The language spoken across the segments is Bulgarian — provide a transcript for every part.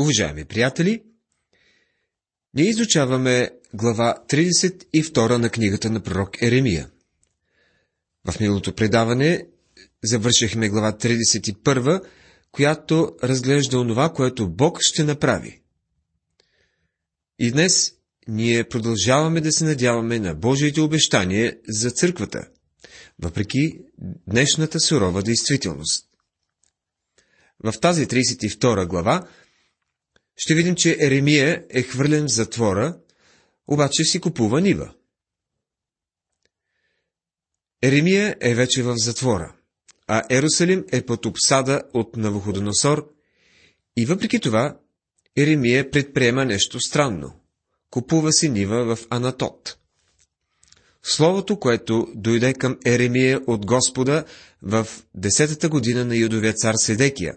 Уважаеми приятели, ние изучаваме глава 32 на книгата на пророк Еремия. В миналото предаване завършихме глава 31, която разглежда онова, което Бог ще направи. И днес ние продължаваме да се надяваме на Божиите обещания за църквата, въпреки днешната сурова действителност. В тази 32 глава ще видим, че Еремия е хвърлен в затвора, обаче си купува нива. Еремия е вече в затвора, а Ерусалим е под обсада от Навуходоносор и въпреки това Еремия предприема нещо странно. Купува си нива в Анатот. Словото, което дойде към Еремия от Господа в 10-та година на юдовия цар Седекия,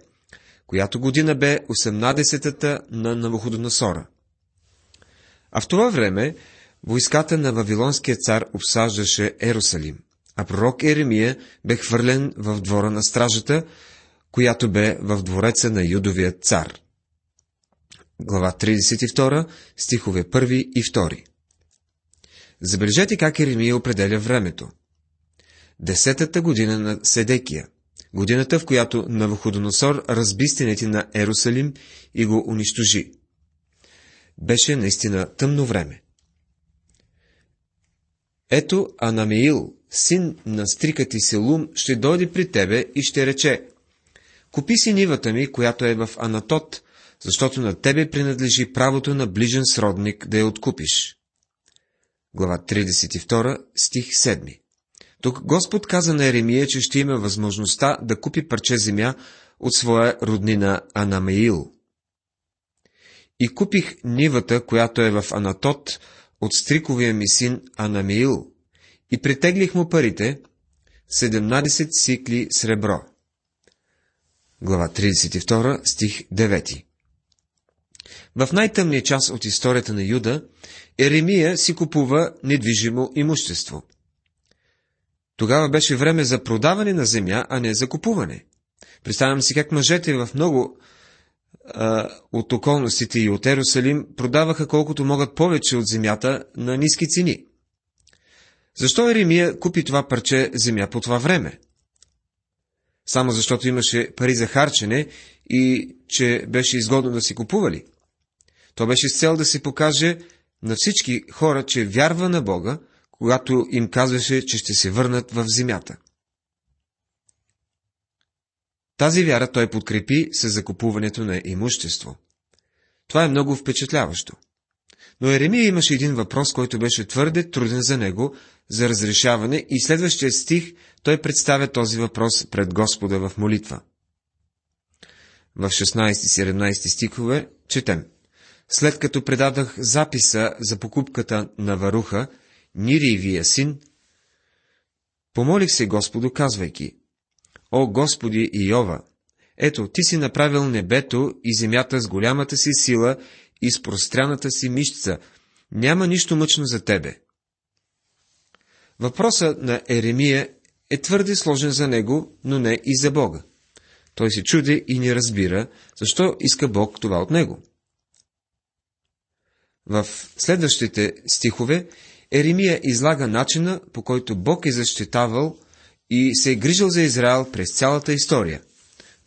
която година бе 18-та на Навуходоносора. А в това време войската на вавилонския цар обсаждаше Ерусалим, а пророк Еремия бе хвърлен в двора на стражата, която бе в двореца на юдовия цар. Глава 32, стихове 1 и 2. Забележете как Еремия определя времето. 10-та година на Седекия, годината, в която Навуходоносор разби стените на Ерусалим и го унищожи. Беше наистина тъмно време. Ето Анамиил, син на стрикати Селум, ще дойде при тебе и ще рече: купи си нивата ми, която е в Анатот, защото на тебе принадлежи правото на ближен сродник да я откупиш. Глава 32, стих 7. Тук Господ каза на Еремия, че ще има възможността да купи парче земя от своя роднина Анамеил. И купих нивата, която е в Анатот, от стриковия ми син Анамеил, и притеглих му парите, 17 сикли сребро. Глава 32, стих 9. В най-тъмния час от историята на Юда, Еремия си купува недвижимо имущество. Тогава беше време за продаване на земя, а не за купуване. Представям си как мъжете в много от околностите и от Ерусалим продаваха колкото могат повече от земята на ниски цени. Защо Еремия купи това парче земя по това време? Само защото имаше пари за харчене и че беше изгодно да си купували. То беше с цел да се покаже на всички хора, че вярва на Бога, когато им казваше, че ще се върнат в земята. Тази вяра той подкрепи с закупуването на имущество. Това е много впечатляващо. Но Еремия имаше един въпрос, който беше твърде труден за него за разрешаване, и следващия стих той представя този въпрос пред Господа в молитва. В 16-17 стихове четем: след като предадах записа за покупката на Варуха, Ниривия син, помолих се Господу, казвайки: о Господи Йова, ето, ти си направил небето и земята с голямата си сила и с простряната си мишца, няма нищо мъчно за тебе. Въпросът на Еремия е твърде сложен за него, но не и за Бога. Той се чуди и не разбира защо иска Бог това от него. В следващите стихове Еремия излага начина, по който Бог е защитавал и се е грижил за Израел през цялата история,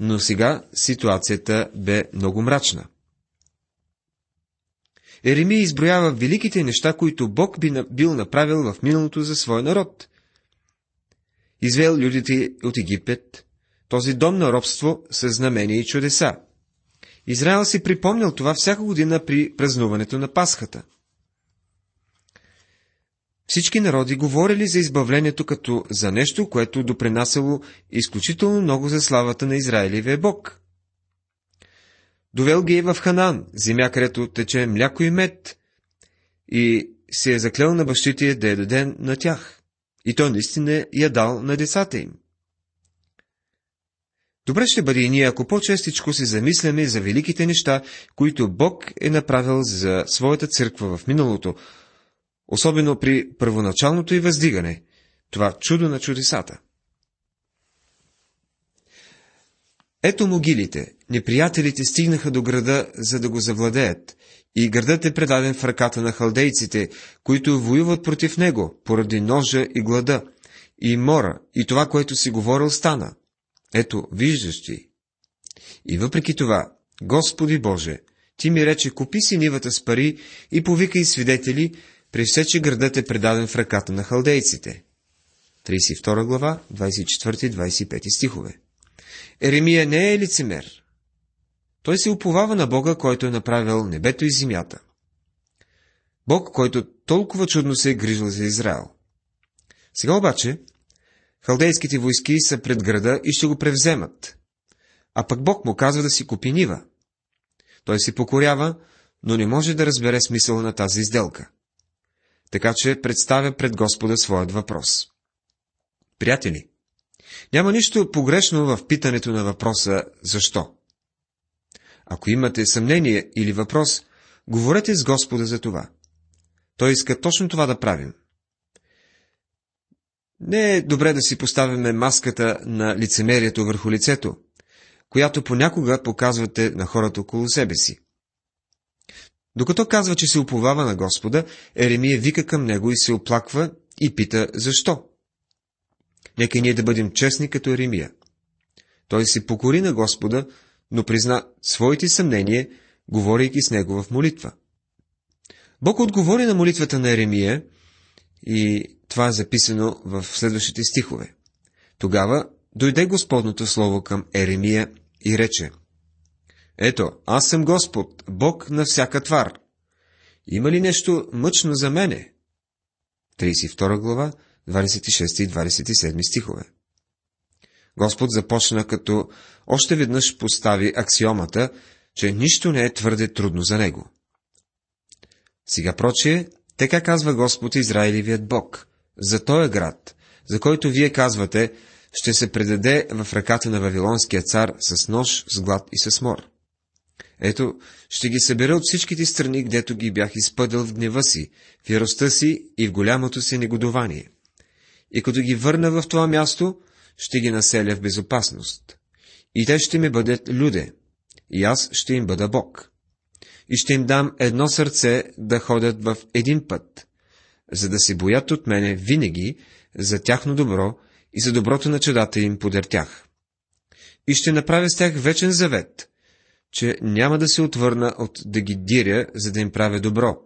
но сега ситуацията бе много мрачна. Еремия изброява великите неща, които Бог би бил направил в миналото за своя народ. Извел людите от Египет, този дом на робство със знамения и чудеса. Израел си припомнял това всяка година при празнуването на Пасхата. Всички народи говорили за избавлението като за нещо, което допринасяло изключително много за славата на Израилевия Бог. Довел ги е в Ханан, земя, където тече мляко и мед, и се е заклел на бащите да я даде на тях, и той наистина я дал на децата им. Добре ще бъде и ние, ако по-честичко се замисляме за великите неща, които Бог е направил за своята църква в миналото, особено при първоначалното й въздигане, това чудо на чудесата. Ето могилите, неприятелите стигнаха до града, за да го завладеят, и градът е предаден в ръката на халдейците, които воюват против него, поради ножа и глада, и мора, и това, което си говорил, стана. Ето, виждаш ти. И въпреки това, Господи Боже, ти ми рече, купи си нивата с пари и повикай свидетели, при все, че градът е предаден в ръката на халдейците. 32 глава, 24-25 стихове. Еремия не е лицемер. Той се уповава на Бога, който е направил небето и земята. Бог, който толкова чудно се е грижил за Израел. Сега обаче, халдейските войски са пред града и ще го превземат. А пък Бог му казва да си купи нива. Той се покорява, но не може да разбере смисъла на тази изделка. Така че представя пред Господа своят въпрос. Приятели, няма нищо погрешно в питането на въпроса «Защо?». Ако имате съмнение или въпрос, говорете с Господа за това. Той иска точно това да правим. Не е добре да си поставяме маската на лицемерието върху лицето, която понякога показвате на хората около себе си. Докато казва, че се уповава на Господа, Еремия вика към него и се оплаква и пита защо. Нека ние да бъдем честни като Еремия. Той се покори на Господа, но призна своите съмнения, говорейки с него в молитва. Бог отговори на молитвата на Еремия и това е записано в следващите стихове. Тогава дойде Господното слово към Еремия и рече: Ето, аз съм Господ, Бог на всяка твар. Има ли нещо мъчно за мене? 32 глава, 26 и 27 стихове. Господ започна, като още веднъж постави аксиомата, че нищо не е твърде трудно за него. Сега прочие, така казва Господ Израилевият Бог, за този град, за който вие казвате, ще се предаде в ръката на Вавилонския цар с нож, с глад и с мор. Ето, ще ги събера от всичките страни, гдето ги бях изпъдил в гнева си, в яростта си и в голямото си негодование. И като ги върна в това място, ще ги населя в безопасност. И те ще ми бъдат люде, и аз ще им бъда Бог. И ще им дам едно сърце да ходят в един път, за да се боят от мене винаги за тяхно добро и за доброто на чедата им подир тях. И ще направя с тях вечен завет, че няма да се отвърна от да ги диря, за да им правя добро,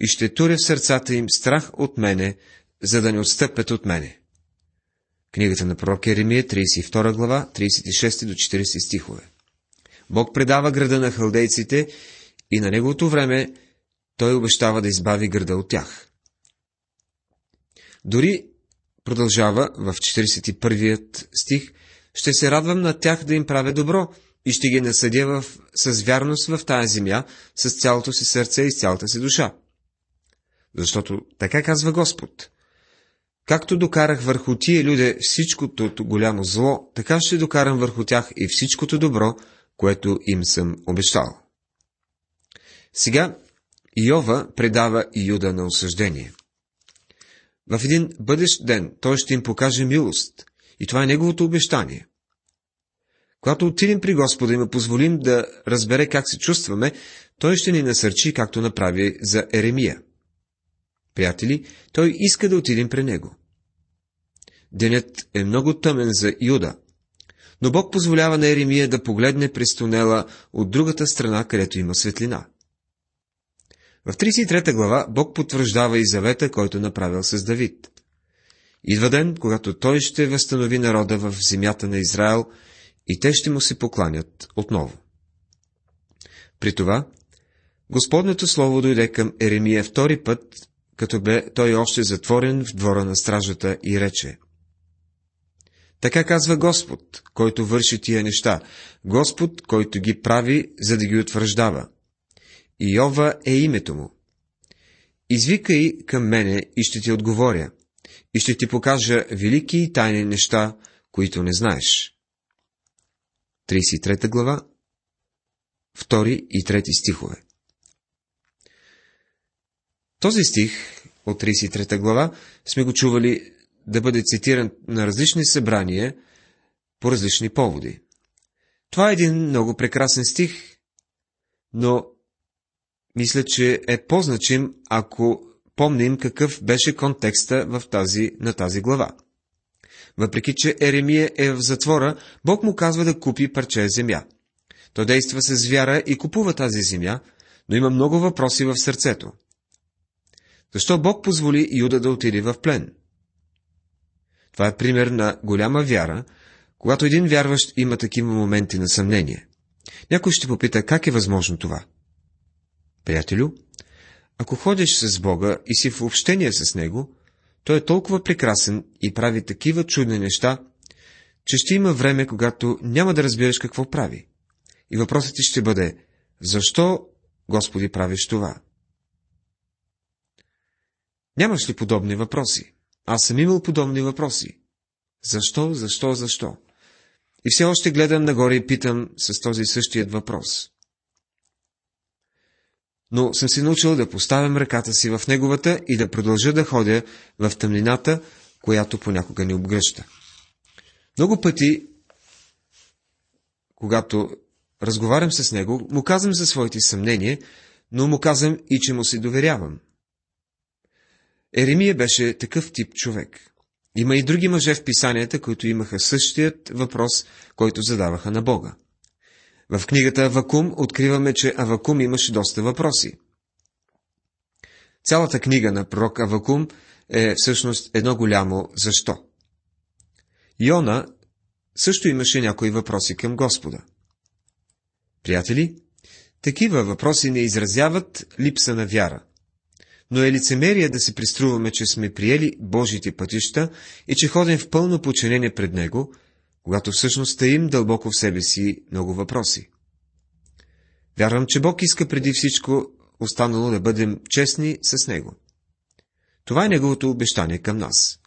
и ще туря в сърцата им страх от мене, за да не отстъпят от мене. Книгата на пророк Еремия, 32 глава, 36 до 40 стихове. Бог предава града на халдейците и на неговото време той обещава да избави града от тях. Дори продължава в 41 стих: ще се радвам на тях да им правя добро и ще ги насъдя с вярност в тая земя, с цялото си сърце и с цялата си душа. Защото така казва Господ: както докарах върху тия люде всичкото голямо зло, така ще докарам върху тях и всичкото добро, което им съм обещал. Сега Йова предава Юда на осъждение. В един бъдещ ден той ще им покаже милост, и това е неговото обещание. Когато отидем при Господа и му позволим да разбере как се чувстваме, той ще ни насърчи, както направи за Еремия. Приятели, той иска да отидем при него. Денят е много тъмен за Юда, но Бог позволява на Еремия да погледне през тунела от другата страна, където има светлина. В 33 глава Бог потвърждава и завета, който направил с Давид. Идва ден, когато той ще възстанови народа в земята на Израел и те ще му се покланят отново. При това, Господното слово дойде към Еремия втори път, като бе той още затворен в двора на стражата, и рече: така казва Господ, който върши тия неща, Господ, който ги прави, за да ги утвърждава. Йова е името му. Извикай към мене и ще ти отговоря, и ще ти покажа велики и тайни неща, които не знаеш. 33 глава, 2 и 3 стихове. Този стих от 33 глава сме го чували да бъде цитиран на различни събрания по различни поводи. Това е един много прекрасен стих, но мисля, че е по-значим, ако помним какъв беше контекста на тази глава. Въпреки че Еремия е в затвора, Бог му казва да купи парче земя. Той действа с вяра и купува тази земя, но има много въпроси в сърцето. Защо Бог позволи Юда да отиде в плен? Това е пример на голяма вяра, когато един вярващ има такива моменти на съмнение. Някой ще попита, как е възможно това? Приятелю, ако ходиш с Бога и си в общение с Него, Той е толкова прекрасен и прави такива чудни неща, че ще има време, когато няма да разбираш какво прави. И въпросът ти ще бъде, защо, Господи, правиш това? Нямаш ли подобни въпроси? Аз съм имал подобни въпроси. Защо, защо, защо? И все още гледам нагоре и питам с този същият въпрос. Но съм се научил да поставям ръката си в неговата и да продължа да ходя в тъмнината, която понякога ни обгръща. Много пъти, когато разговарям с него, му казвам за своите съмнения, но му казвам и, че му се доверявам. Еремия беше такъв тип човек. Има и други мъже в писанията, които имаха същият въпрос, който задаваха на Бога. В книгата Авакум откриваме, че Авакум имаше доста въпроси. Цялата книга на пророк Авакум е всъщност едно голямо защо. Йона също имаше някои въпроси към Господа. Приятели, такива въпроси не изразяват липса на вяра, но е лицемерие да се преструваме, че сме приели Божите пътища и че ходим в пълно подчинение пред Него, когато всъщност таим дълбоко в себе си много въпроси. Вярвам, че Бог иска преди всичко останало да бъдем честни с Него. Това е Неговото обещание към нас.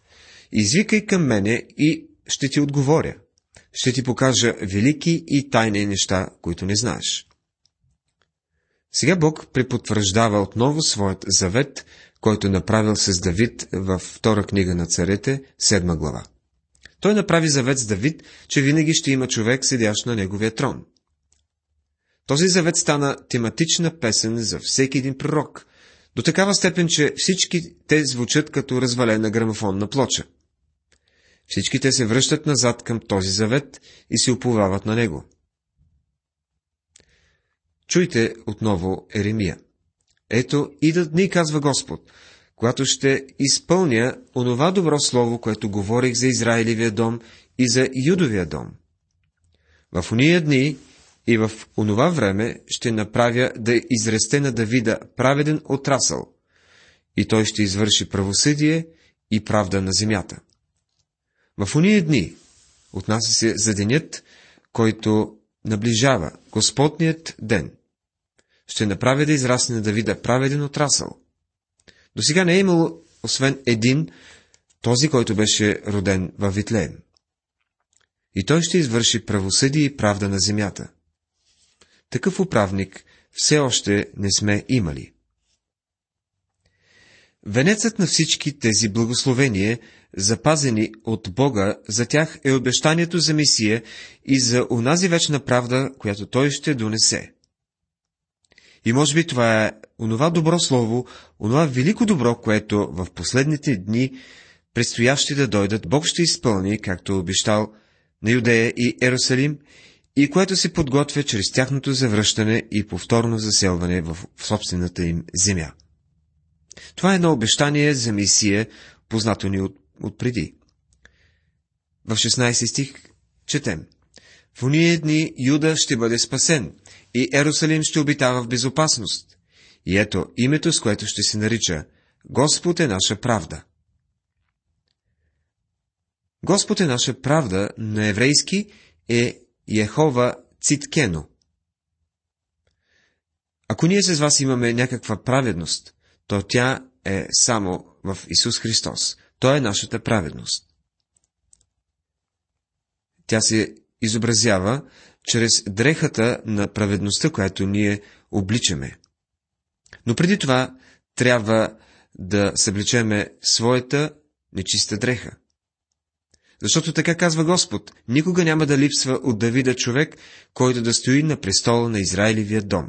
Извикай към мене и ще ти отговоря. Ще ти покажа велики и тайни неща, които не знаеш. Сега Бог препотвърждава отново своят завет, който направил с Давид във втора книга на царете, 7 глава. Той направи завет с Давид, че винаги ще има човек, седящ на неговия трон. Този завет стана тематична песен за всеки един пророк, до такава степен, че всички те звучат като развалена грамофонна плоча. Всички те се връщат назад към този завет и се уповават на него. Чуйте отново Еремия. Ето, идат дни, казва Господ, когато ще изпълня онова добро слово, което говорих за Израилевия дом и за Юдовия дом. В ония дни и в онова време ще направя да израсте на Давида праведен отрасъл, и той ще извърши правосъдие и правда на земята. В ония дни, отнася се за денят, който наближава, Господният ден, ще направя да израсне на Давида праведен отрасъл. До сега не е имало, освен един, този, който беше роден във Витлеем. И той ще извърши правосъдие и правда на земята. Такъв управник все още не сме имали. Венецът на всички тези благословения, запазени от Бога, за тях е обещанието за Месия и за онази вечна правда, която той ще донесе. И може би това е онова добро слово, онова велико добро, което в последните дни, предстоящи да дойдат, Бог ще изпълни, както обещал на Юдея и Ерусалим, и което се подготвя чрез тяхното завръщане и повторно заселване в собствената им земя. Това е едно обещание за Месия, познато ни от преди. В 16 стих четем. В ония дни Юда ще бъде спасен, и Ерусалим ще обитава в безопасност. И ето името, с което ще се нарича Господ е наша правда. Господ е наша правда на еврейски е Йехова Циткено. Ако ние с вас имаме някаква праведност, то тя е само в Исус Христос. Той е нашата праведност. Тя се изобразява чрез дрехата на праведността, която ние обличаме. Но преди това трябва да събличеме своята нечиста дреха. Защото така казва Господ, никога няма да липсва от Давида човек, който да стои на престола на Израилевия дом.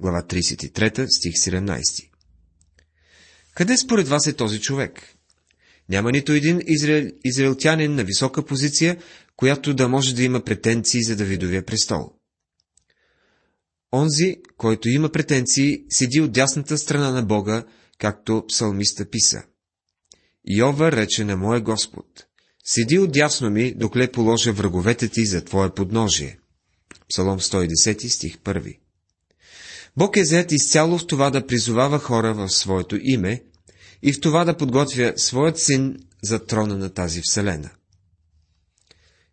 Глава 33, стих 17. Къде според вас е този човек? Няма нито един израелтянин на висока позиция, която да може да има претенции за Давидовия престол. Онзи, който има претенции, седи от дясната страна на Бога, както псалмиста писа. Йова рече на моя Господ: седи отдясно ми, докле положа враговете ти за твое подножие. Псалом 110, стих 1. Бог е зает изцяло в това да призовава хора в своето име и в това да подготвя своят син за трона на тази вселена.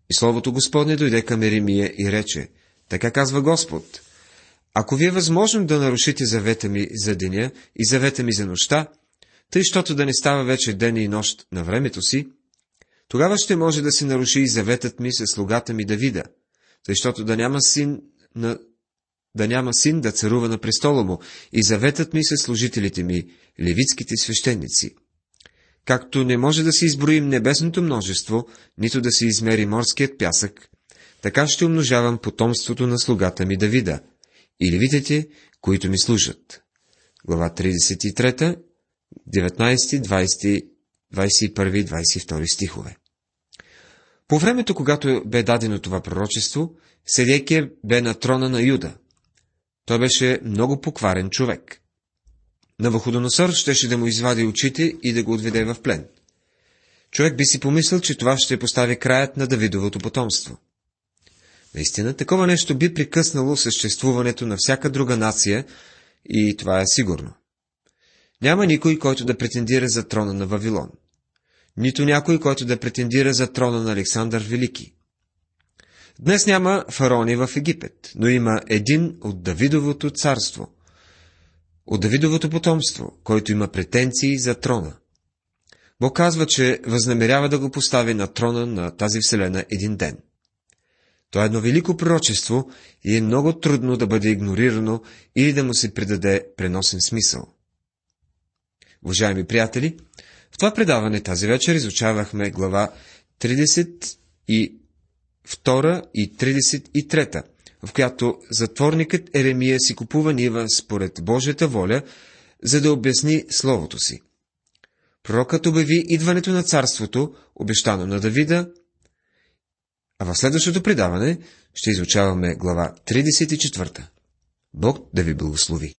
И словото Господне дойде към Еремия и рече: така казва Господ, ако ви е възможно да нарушите завета ми за деня и завета ми за нощта, тъй щото да не става вече ден и нощ на времето си, тогава ще може да се наруши и заветът ми със слугата ми Давида, тъй щото да няма син да царува на престола му, и заветът ми със служителите ми, левитските свещеници. Както не може да се изброим небесното множество, нито да се измери морският пясък, така ще умножавам потомството на слугата ми Давида и левитите, които ми служат. Глава 33, 19, 20, 21 и 22 стихове. По времето, когато бе дадено това пророчество, Седекия бе на трона на Юда. Той беше много покварен човек. Навуходоносор щеше да му извади очите и да го отведе в плен. Човек би си помислил, че това ще постави краят на Давидовото потомство. Наистина, такова нещо би прекъснало съществуването на всяка друга нация, и това е сигурно. Няма никой, който да претендира за трона на Вавилон. Нито някой, който да претендира за трона на Александър Велики. Днес няма фараони в Египет, но има един от Давидовото царство, от Давидовото потомство, който има претенции за трона. Бог казва, че възнамерява да го постави на трона на тази вселена един ден. Това е едно велико пророчество и е много трудно да бъде игнорирано или да му се придаде преносен смисъл. Уважаеми приятели, в това предаване тази вечер изучавахме глава 32 и 33, в която затворникът Еремия си купува нива според Божията воля, за да обясни словото си. Пророкът обяви идването на царството, обещано на Давида, а в следващото предаване ще изучаваме глава 34. Бог да ви благослови!